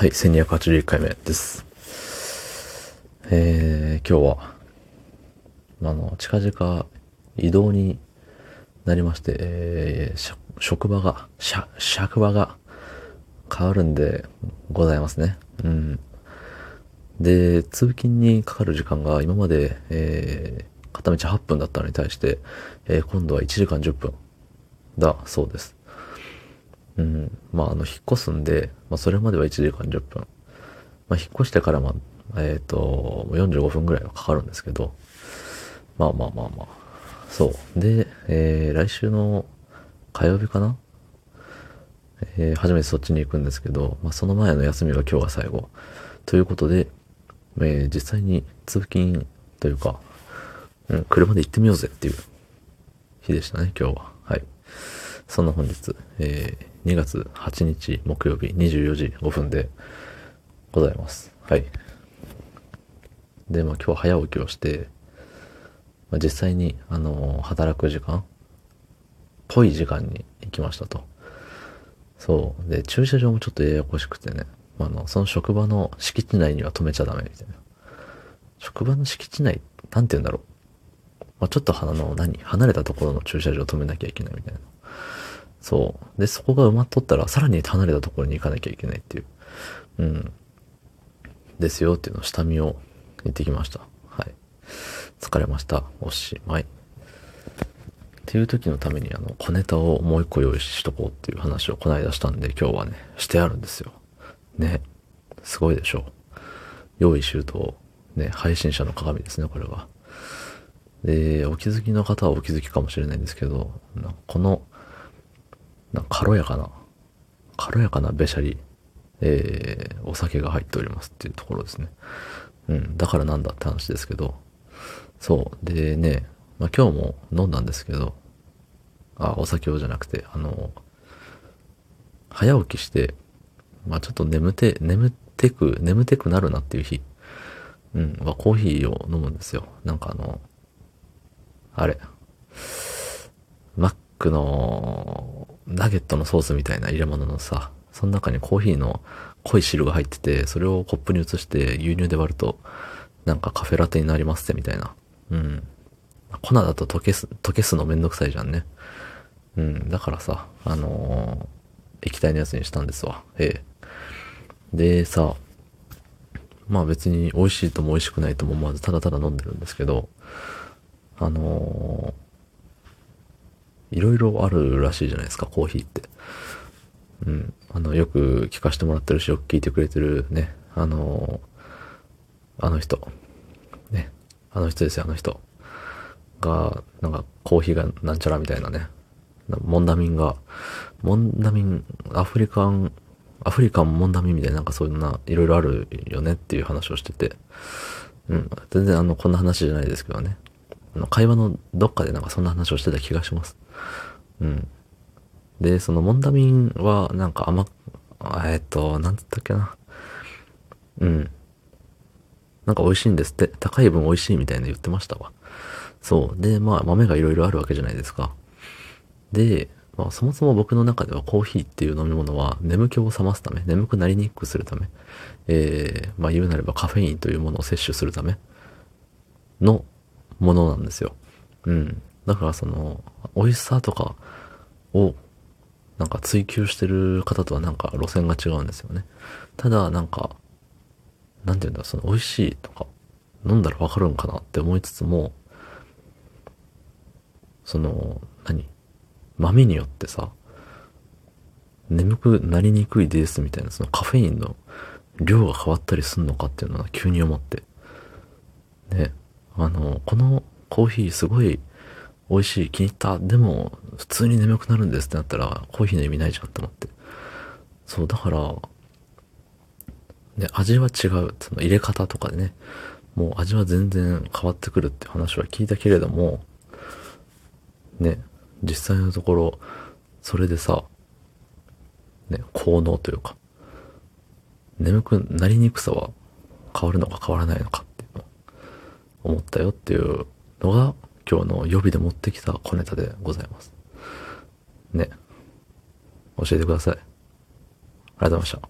はい、1281回目です。今日は、近々移動になりまして、職場が変わるんでございますね。うん。で、通勤にかかる時間が今まで、片道8分だったのに対して、今度は1時間10分だそうです。うん、引っ越すんで、それまでは1時間10分。引っ越してから、45分ぐらいはかかるんですけど、そう。で、来週の火曜日かな、初めてそっちに行くんですけど、その前の休みが今日が最後。ということで、実際に通勤というか、車で行ってみようぜっていう日でしたね、今日は。はい。そんな本日、2月8日木曜日24時5分でございます。はい。で、今日は早起きをして、実際に、働く時間っぽい時間に行きましたと。そう。で、駐車場もちょっとややこしくてね。その職場の敷地内には止めちゃダメみたいな。職場の敷地内、なんて言うんだろう。ちょっと離れたところの駐車場を止めなきゃいけないみたいな。そう。で、そこが埋まっとったら、さらに離れたところに行かなきゃいけないっていう。うん。ですよっていうのを下見を行ってきました。はい。疲れました。おしまい。っていう時のために、小ネタをもう一個用意しとこうっていう話をこないだしたんで、今日はね、してあるんですよ。ね。すごいでしょ。用意周到。ね、配信者の鏡ですね、これは。で、お気づきの方はお気づきかもしれないんですけど、この、軽やかなべしゃり、お酒が入っておりますっていうところですね。うん、だからなんだって話ですけど、そう、でね、今日も飲んだんですけど、お酒をじゃなくて、早起きして、ちょっと眠てくなるなっていう日、コーヒーを飲むんですよ。マックの、ナゲットのソースみたいな入れ物のさ、その中にコーヒーの濃い汁が入ってて、それをコップに移して牛乳で割ると、カフェラテになりますってみたいな。うん。粉だと溶けすのめんどくさいじゃんね。うん。だからさ、液体のやつにしたんですわ。ええ。でさ、別に美味しいとも美味しくないとも思わずただただ飲んでるんですけど、いろいろあるらしいじゃないですか、コーヒーって。うん。よく聞かせてもらってるし、よく聞いてくれてるね。あの人が、コーヒーがなんちゃらみたいなね。モンダミン、アフリカンモンダミンみたいな、そんな、いろいろあるよねっていう話をしてて。うん。全然こんな話じゃないですけどね。会話のどっかでそんな話をしてた気がします。うん。で、そのモンダミンはなんつったっけな。うん。美味しいんですって。高い分美味しいみたいな言ってましたわ。そう。で、豆がいろいろあるわけじゃないですか。で、そもそも僕の中ではコーヒーっていう飲み物は眠気を覚ますため、眠くなりにくくするため、言うなればカフェインというものを摂取するためのものなんですよ。うん。だから美味しさとかを追求してる方とは路線が違うんですよね。ただなんていうんだ、美味しいとか飲んだらわかるんかなって思いつつも、豆によってさ、眠くなりにくいですみたいな、カフェインの量が変わったりすんのかっていうのは急に思って。ね。このコーヒーすごい美味しい、気に入った。でも、普通に眠くなるんですってなったら、コーヒーの意味ないじゃんって思って。そう、だから、ね、味は違う。入れ方とかでね、もう味は全然変わってくるって話は聞いたけれども、ね、実際のところ、それでさ、ね、効能というか、眠くなりにくさは変わるのか変わらないのか。思ったよっていうのが今日の予備で持ってきた小ネタでございます。ね。教えてください。ありがとうございました。